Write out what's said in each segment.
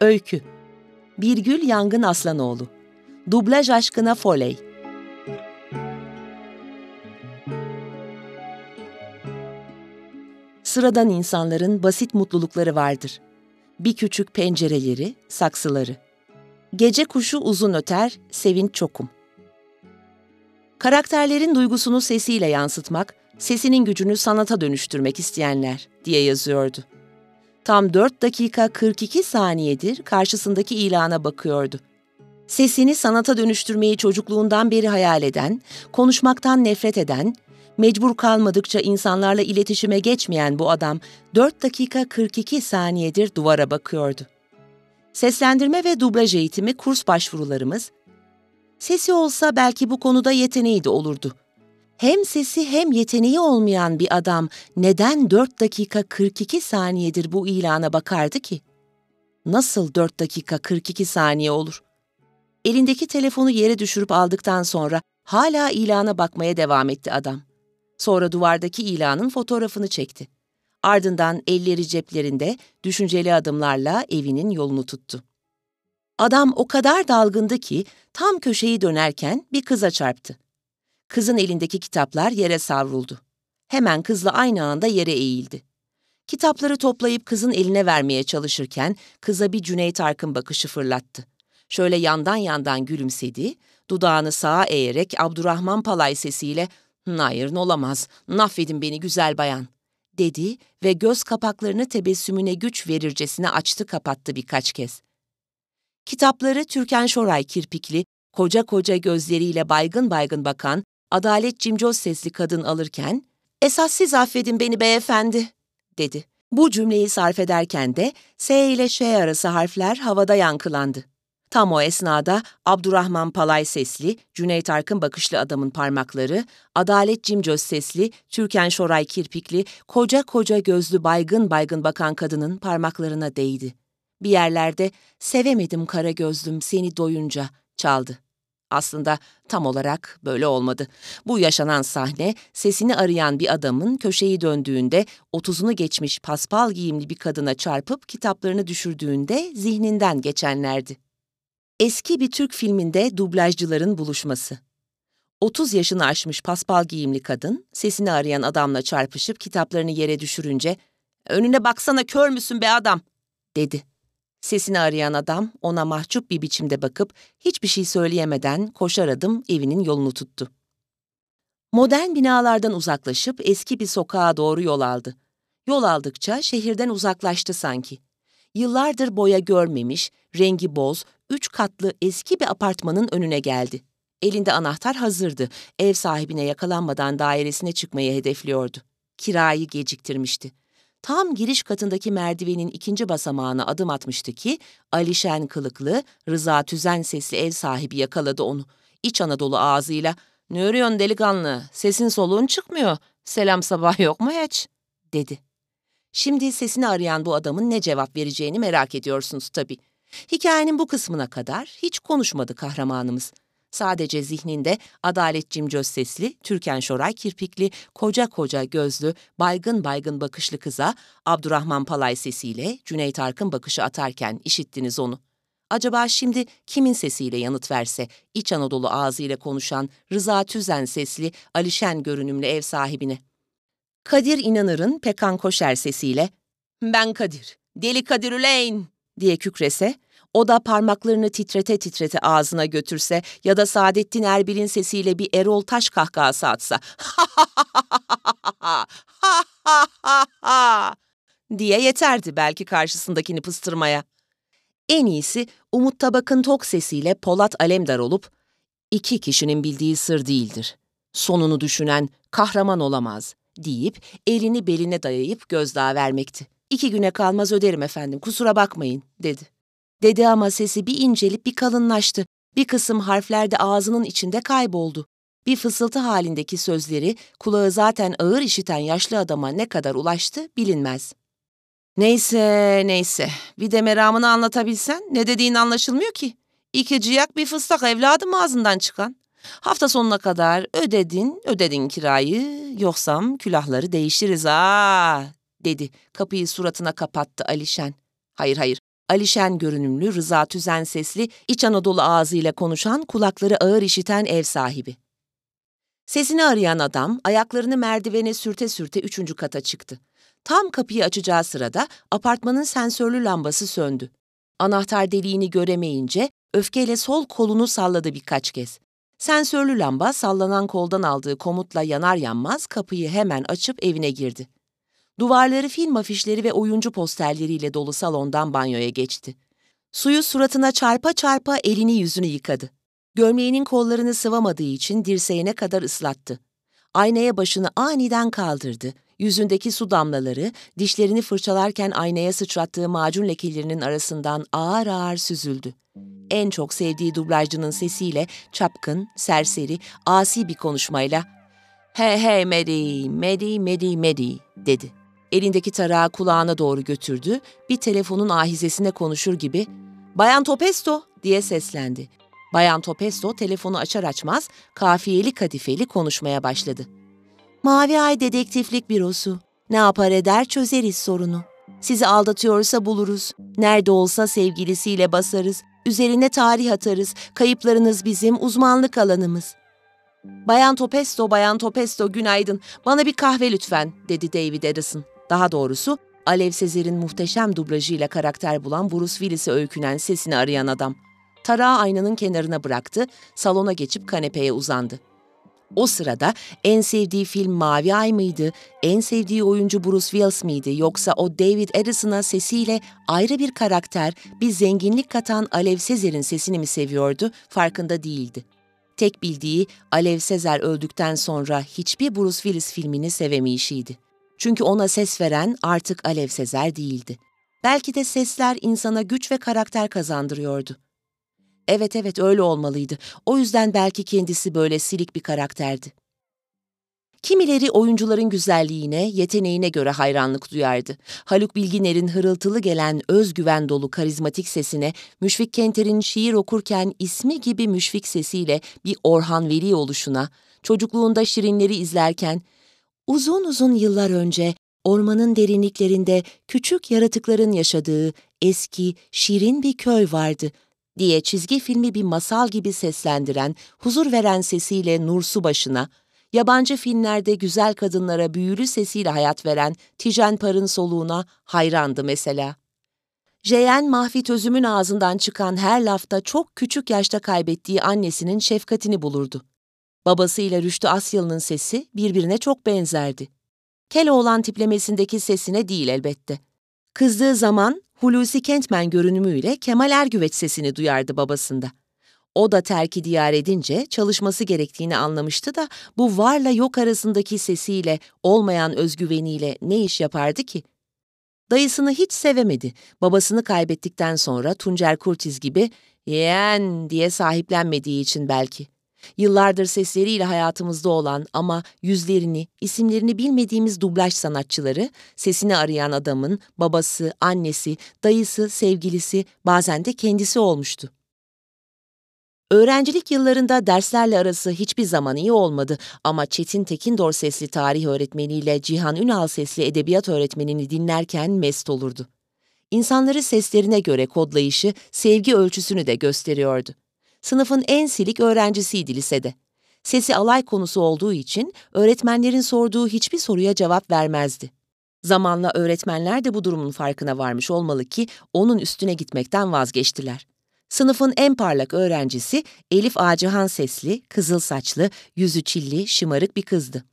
Öykü Birgül Yangın Aslanoğlu Dublaj Aşkına Foley Sıradan insanların basit mutlulukları vardır. Bir küçük pencereleri, saksıları. Gece kuşu uzun öter, sevinç çokum. Karakterlerin duygusunu sesiyle yansıtmak, sesinin gücünü sanata dönüştürmek isteyenler diye yazıyordu. Tam 4 dakika 42 saniyedir karşısındaki ilana bakıyordu. Sesini sanata dönüştürmeyi çocukluğundan beri hayal eden, konuşmaktan nefret eden, mecbur kalmadıkça insanlarla iletişime geçmeyen bu adam 4 dakika 42 saniyedir duvara bakıyordu. Seslendirme ve dublaj eğitimi kurs başvurularımız, sesi olsa belki bu konuda yeteneği de olurdu. Hem sesi hem yeteneği olmayan bir adam neden 4 dakika 42 saniyedir bu ilana bakardı ki? Nasıl 4 dakika 42 saniye olur? Elindeki telefonu yere düşürüp aldıktan sonra hala ilana bakmaya devam etti adam. Sonra duvardaki ilanın fotoğrafını çekti. Ardından elleri ceplerinde düşünceli adımlarla evinin yolunu tuttu. Adam o kadar dalgındı ki tam köşeyi dönerken bir kıza çarptı. Kızın elindeki kitaplar yere savruldu. Hemen kızla aynı anda yere eğildi. Kitapları toplayıp kızın eline vermeye çalışırken kıza bir Cüneyt Arkın bakışı fırlattı. Şöyle yandan yandan gülümsedi, dudağını sağa eğerek Abdurrahman Palay sesiyle "Hayır, olamaz, affedin beni güzel bayan" dedi ve göz kapaklarını tebessümüne güç verircesine açtı kapattı birkaç kez. Kitapları Türkan Şoray kirpikli, koca koca gözleriyle baygın baygın bakan, Adalet Cimcöz sesli kadın alırken, "Esas siz affedin beni beyefendi" dedi. Bu cümleyi sarf ederken de S ile Ş arası harfler havada yankılandı. Tam o esnada Abdurrahman Palay sesli, Cüneyt Arkın bakışlı adamın parmakları, Adalet Cimcöz sesli, Türkan Şoray kirpikli, koca koca gözlü baygın baygın bakan kadının parmaklarına değdi. Bir yerlerde "Sevemedim kara gözlüm seni doyunca" çaldı. Aslında tam olarak böyle olmadı. Bu yaşanan sahne sesini arayan bir adamın köşeyi döndüğünde 30'unu geçmiş paspal giyimli bir kadına çarpıp kitaplarını düşürdüğünde zihninden geçenlerdi. Eski bir Türk filminde dublajcıların buluşması. 30 yaşını aşmış paspal giyimli kadın sesini arayan adamla çarpışıp kitaplarını yere düşürünce "Önüne baksana kör müsün be adam" dedi. Sesini arayan adam ona mahcup bir biçimde bakıp hiçbir şey söyleyemeden koşar adım evinin yolunu tuttu. Modern binalardan uzaklaşıp eski bir sokağa doğru yol aldı. Yol aldıkça şehirden uzaklaştı sanki. Yıllardır boya görmemiş, rengi boz, 3 katlı eski bir apartmanın önüne geldi. Elinde anahtar hazırdı. Ev sahibine yakalanmadan dairesine çıkmayı hedefliyordu. Kirayı geciktirmişti. Tam giriş katındaki merdivenin 2. basamağına adım atmıştı ki Alişen Kılıklı, Rıza Tüzen sesli ev sahibi yakaladı onu. İç Anadolu ağzıyla "Ne örüyorsun delikanlı? Sesin soluğun çıkmıyor. Selam sabah yok mu hiç?" dedi. Şimdi sesini arayan bu adamın ne cevap vereceğini merak ediyorsunuz tabii. Hikayenin bu kısmına kadar hiç konuşmadı kahramanımız. Sadece zihninde Adalet Cimcöz sesli, Türkan Şoray kirpikli, koca koca gözlü, baygın baygın bakışlı kıza Abdurrahman Palay sesiyle Cüneyt Arkın bakışı atarken işittiniz onu. Acaba şimdi kimin sesiyle yanıt verse, İç Anadolu ağzıyla konuşan Rıza Tüzen sesli, Alişen görünümlü ev sahibine. Kadir İnanır'ın Pekan Koşer sesiyle "Ben Kadir, deli Kadir Üleyn" diye kükrese, o da parmaklarını titrete titrete ağzına götürse ya da Saadettin Erbil'in sesiyle bir Erol Taş kahkahası atsa diye yeterdi belki karşısındakini pıstırmaya. En iyisi Umut Tabak'ın tok sesiyle Polat Alemdar olup "İki kişinin bildiği sır değildir. Sonunu düşünen kahraman olamaz" deyip elini beline dayayıp gözdağı vermekti. "İki güne kalmaz öderim efendim, kusura bakmayın" dedi. Dedi ama sesi bir incelip bir kalınlaştı. Bir kısım harfler de ağzının içinde kayboldu. Bir fısıltı halindeki sözleri kulağı zaten ağır işiten yaşlı adama ne kadar ulaştı bilinmez. Neyse, bir de meramını anlatabilsen ne dediğin anlaşılmıyor ki. İki ciyak bir fıstak evladım ağzından çıkan. Hafta sonuna kadar ödedin kirayı, yoksam külahları değiştiririz dedi. Kapıyı suratına kapattı Alişen. Hayır, Alişen görünümlü, Rıza Tüzen sesli, İç Anadolu ağzıyla konuşan, kulakları ağır işiten ev sahibi. Sesini arayan adam ayaklarını merdivene sürte sürte 3. kata çıktı. Tam kapıyı açacağı sırada apartmanın sensörlü lambası söndü. Anahtar deliğini göremeyince öfkeyle sol kolunu salladı birkaç kez. Sensörlü lamba sallanan koldan aldığı komutla yanar yanmaz kapıyı hemen açıp evine girdi. Duvarları film afişleri ve oyuncu posterleriyle dolu salondan banyoya geçti. Suyu suratına çarpa çarpa elini yüzünü yıkadı. Gömleğinin kollarını sıvamadığı için dirseğine kadar ıslattı. Aynaya başını aniden kaldırdı. Yüzündeki su damlaları, dişlerini fırçalarken aynaya sıçrattığı macun lekelerinin arasından ağır ağır süzüldü. En çok sevdiği dublajcının sesiyle çapkın, serseri, asi bir konuşmayla "Hey hey Medi, Medi, Medi, Medi" dedi. Elindeki tarağı kulağına doğru götürdü, bir telefonun ahizesine konuşur gibi "Bayan Topesto" diye seslendi. Bayan Topesto telefonu açar açmaz kafiyeli kadifeli konuşmaya başladı. "Mavi Ay Dedektiflik Bürosu. Ne yapar eder çözeriz sorunu. Sizi aldatıyorsa buluruz. Nerede olsa sevgilisiyle basarız. Üzerine tarih atarız. Kayıplarınız bizim uzmanlık alanımız." Bayan Topesto günaydın. Bana bir kahve lütfen" dedi David Addison. Daha doğrusu Alev Sezer'in muhteşem dublajıyla karakter bulan Bruce Willis'e öykünen sesini arayan adam. Tarağı aynanın kenarına bıraktı, salona geçip kanepeye uzandı. O sırada en sevdiği film Mavi Ay mıydı, en sevdiği oyuncu Bruce Willis miydi, yoksa o David Addison'a sesiyle ayrı bir karakter, bir zenginlik katan Alev Sezer'in sesini mi seviyordu, farkında değildi. Tek bildiği Alev Sezer öldükten sonra hiçbir Bruce Willis filmini sevemeyişiydi. Çünkü ona ses veren artık Alev Sezer değildi. Belki de sesler insana güç ve karakter kazandırıyordu. Evet öyle olmalıydı. O yüzden belki kendisi böyle silik bir karakterdi. Kimileri oyuncuların güzelliğine, yeteneğine göre hayranlık duyardı. Haluk Bilginer'in hırıltılı gelen özgüven dolu karizmatik sesine, Müşfik Kenter'in şiir okurken ismi gibi müşfik sesiyle bir Orhan Veli oluşuna, çocukluğunda Şirinleri izlerken, uzun uzun yıllar önce ormanın derinliklerinde küçük yaratıkların yaşadığı eski, şirin bir köy vardı diye çizgi filmi bir masal gibi seslendiren, huzur veren sesiyle Nursu başına, yabancı filmlerde güzel kadınlara büyülü sesiyle hayat veren Tijen Parın soluğuna hayrandı mesela. Jeyen Mahfi Tözüm'ün ağzından çıkan her lafta çok küçük yaşta kaybettiği annesinin şefkatini bulurdu. Babasıyla Rüştü Asyalı'nın sesi birbirine çok benzerdi. Keloğlan tiplemesindeki sesine değil elbette. Kızdığı zaman Hulusi Kentmen görünümüyle Kemal Ergüvet sesini duyardı babasında. O da terki diyar edince çalışması gerektiğini anlamıştı da bu varla yok arasındaki sesiyle, olmayan özgüveniyle ne iş yapardı ki? Dayısını hiç sevemedi. Babasını kaybettikten sonra Tuncel Kurtiz gibi "yeğen" diye sahiplenmediği için belki. Yıllardır sesleriyle hayatımızda olan ama yüzlerini, isimlerini bilmediğimiz dublaj sanatçıları, sesini arayan adamın babası, annesi, dayısı, sevgilisi, bazen de kendisi olmuştu. Öğrencilik yıllarında derslerle arası hiçbir zaman iyi olmadı ama Çetin Tekindor sesli tarih öğretmeniyle Cihan Ünal sesli edebiyat öğretmenini dinlerken mest olurdu. İnsanları seslerine göre kodlayışı, sevgi ölçüsünü de gösteriyordu. Sınıfın en silik öğrencisiydi lisede. Sesi alay konusu olduğu için öğretmenlerin sorduğu hiçbir soruya cevap vermezdi. Zamanla öğretmenler de bu durumun farkına varmış olmalı ki onun üstüne gitmekten vazgeçtiler. Sınıfın en parlak öğrencisi Elif Ağacıhan sesli, kızıl saçlı, yüzü çilli, şımarık bir kızdı.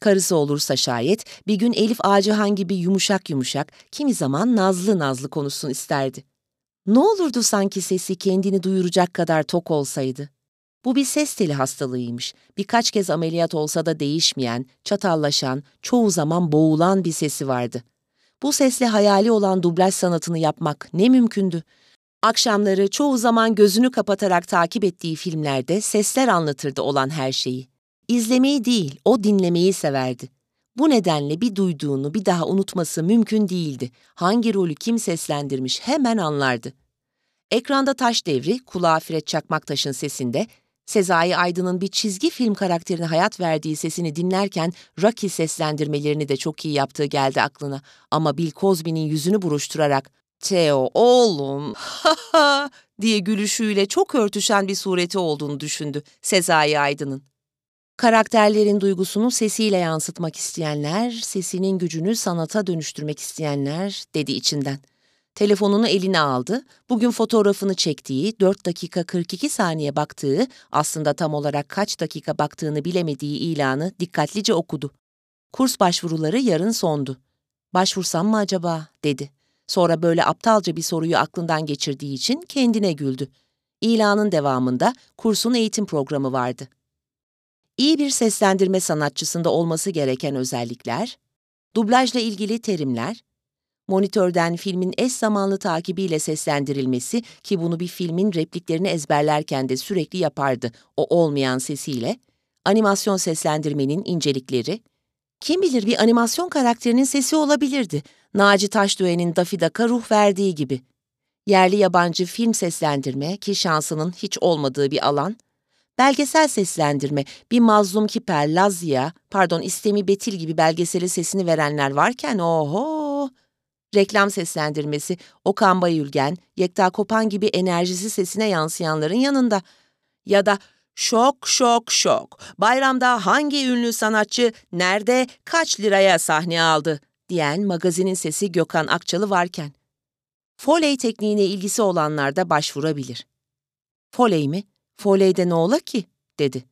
Karısı olursa şayet bir gün Elif Ağacıhan gibi yumuşak yumuşak, kimi zaman nazlı nazlı konuşsun isterdi. Ne olurdu sanki sesi kendini duyuracak kadar tok olsaydı? Bu bir ses teli hastalığıymış. Birkaç kez ameliyat olsa da değişmeyen, çatallaşan, çoğu zaman boğulan bir sesi vardı. Bu sesle hayali olan dublaj sanatını yapmak ne mümkündü? Akşamları çoğu zaman gözünü kapatarak takip ettiği filmlerde sesler anlatırdı olan her şeyi. İzlemeyi değil, o dinlemeyi severdi. Bu nedenle bir duyduğunu bir daha unutması mümkün değildi. Hangi rolü kim seslendirmiş hemen anlardı. Ekranda Taş Devri, kulağa Fred Çakmaktaş'ın sesinde, Sezai Aydın'ın bir çizgi film karakterine hayat verdiği sesini dinlerken Rocky seslendirmelerini de çok iyi yaptığı geldi aklına. Ama Bill Cosby'nin yüzünü buruşturarak Teo oğlum ha diye gülüşüyle çok örtüşen bir sureti olduğunu düşündü Sezai Aydın'ın. Karakterlerin duygusunu sesiyle yansıtmak isteyenler, sesinin gücünü sanata dönüştürmek isteyenler dedi içinden. Telefonunu eline aldı, bugün fotoğrafını çektiği, 4 dakika 42 saniye baktığı, aslında tam olarak kaç dakika baktığını bilemediği ilanı dikkatlice okudu. Kurs başvuruları yarın sondu. "Başvursam mı acaba?" dedi. Sonra böyle aptalca bir soruyu aklından geçirdiği için kendine güldü. İlanın devamında kursun eğitim programı vardı. İyi bir seslendirme sanatçısında olması gereken özellikler, dublajla ilgili terimler, monitörden filmin eş zamanlı takibiyle seslendirilmesi ki bunu bir filmin repliklerini ezberlerken de sürekli yapardı o olmayan sesiyle, animasyon seslendirmenin incelikleri, kim bilir bir animasyon karakterinin sesi olabilirdi, Naci Taşdöğen'in Daffy Daka ruh verdiği gibi. Yerli yabancı film seslendirme ki şansının hiç olmadığı bir alan, belgesel seslendirme, bir Mazlum Kiper, Lazia, İstemi Betil gibi belgesele sesini verenler varken oho! Reklam seslendirmesi, Okan Bayülgen, Yekta Kopan gibi enerjisi sesine yansıyanların yanında. Ya da şok şok şok, bayramda hangi ünlü sanatçı, nerede, kaç liraya sahne aldı diyen magazinin sesi Gökhan Akçalı varken. Foley tekniğine ilgisi olanlar da başvurabilir. Foley mi? Foley'de ne ola ki? dedi.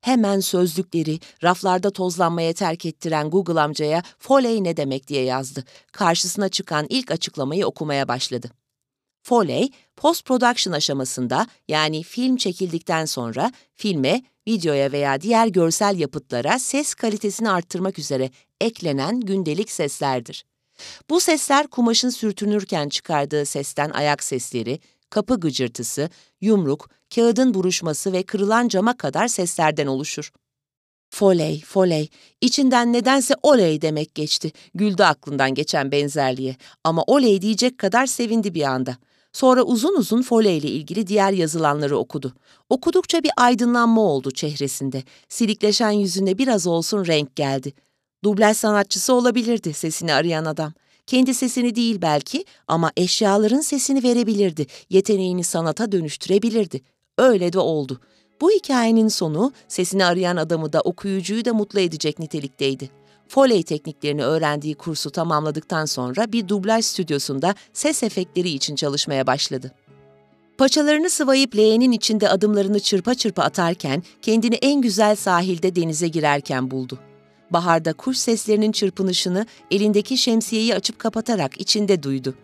Hemen sözlükleri raflarda tozlanmaya terk ettiren Google amcaya Foley ne demek diye yazdı. Karşısına çıkan ilk açıklamayı okumaya başladı. Foley, post-production aşamasında yani film çekildikten sonra filme, videoya veya diğer görsel yapıtlara ses kalitesini arttırmak üzere eklenen gündelik seslerdir. Bu sesler kumaşın sürtünürken çıkardığı sesten ayak sesleri, kapı gıcırtısı, yumruk, kağıdın buruşması ve kırılan cama kadar seslerden oluşur. Foley, Foley, içinden nedense oley demek geçti. Güldü aklından geçen benzerliğe ama oley diyecek kadar sevindi bir anda. Sonra uzun uzun Foley ile ilgili diğer yazılanları okudu. Okudukça bir aydınlanma oldu çehresinde. Silikleşen yüzüne biraz olsun renk geldi. Dublaj sanatçısı olabilirdi sesini arayan adam. Kendi sesini değil belki ama eşyaların sesini verebilirdi. Yeteneğini sanata dönüştürebilirdi. Öyle de oldu. Bu hikayenin sonu sesini arayan adamı da okuyucuyu da mutlu edecek nitelikteydi. Foley tekniklerini öğrendiği kursu tamamladıktan sonra bir dublaj stüdyosunda ses efektleri için çalışmaya başladı. Paçalarını sıvayıp leğenin içinde adımlarını çırpa çırpa atarken kendini en güzel sahilde denize girerken buldu. Baharda kuş seslerinin çırpınışını elindeki şemsiyeyi açıp kapatarak içinde duydu.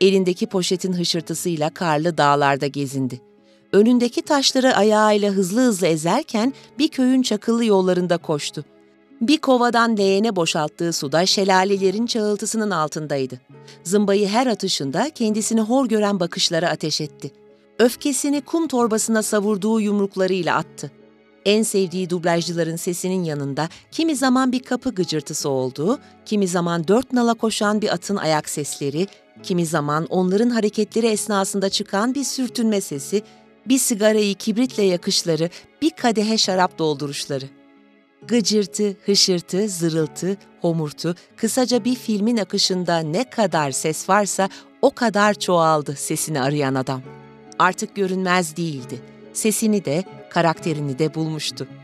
Elindeki poşetin hışırtısıyla karlı dağlarda gezindi. Önündeki taşları ayağıyla hızlı hızlı ezerken bir köyün çakıllı yollarında koştu. Bir kovadan leğene boşalttığı suda şelalelerin çağıltısının altındaydı. Zımbayı her atışında kendisini hor gören bakışlara ateş etti. Öfkesini kum torbasına savurduğu yumruklarıyla attı. En sevdiği dublajcıların sesinin yanında kimi zaman bir kapı gıcırtısı olduğu, kimi zaman dört nala koşan bir atın ayak sesleri, kimi zaman onların hareketleri esnasında çıkan bir sürtünme sesi, bir sigarayı kibritle yakışları, bir kadehe şarap dolduruşları. Gıcırtı, hışırtı, zırıltı, homurtu, kısaca bir filmin akışında ne kadar ses varsa o kadar çoğaldı sesini arayan adam. Artık görünmez değildi. Sesini de, karakterini de bulmuştu.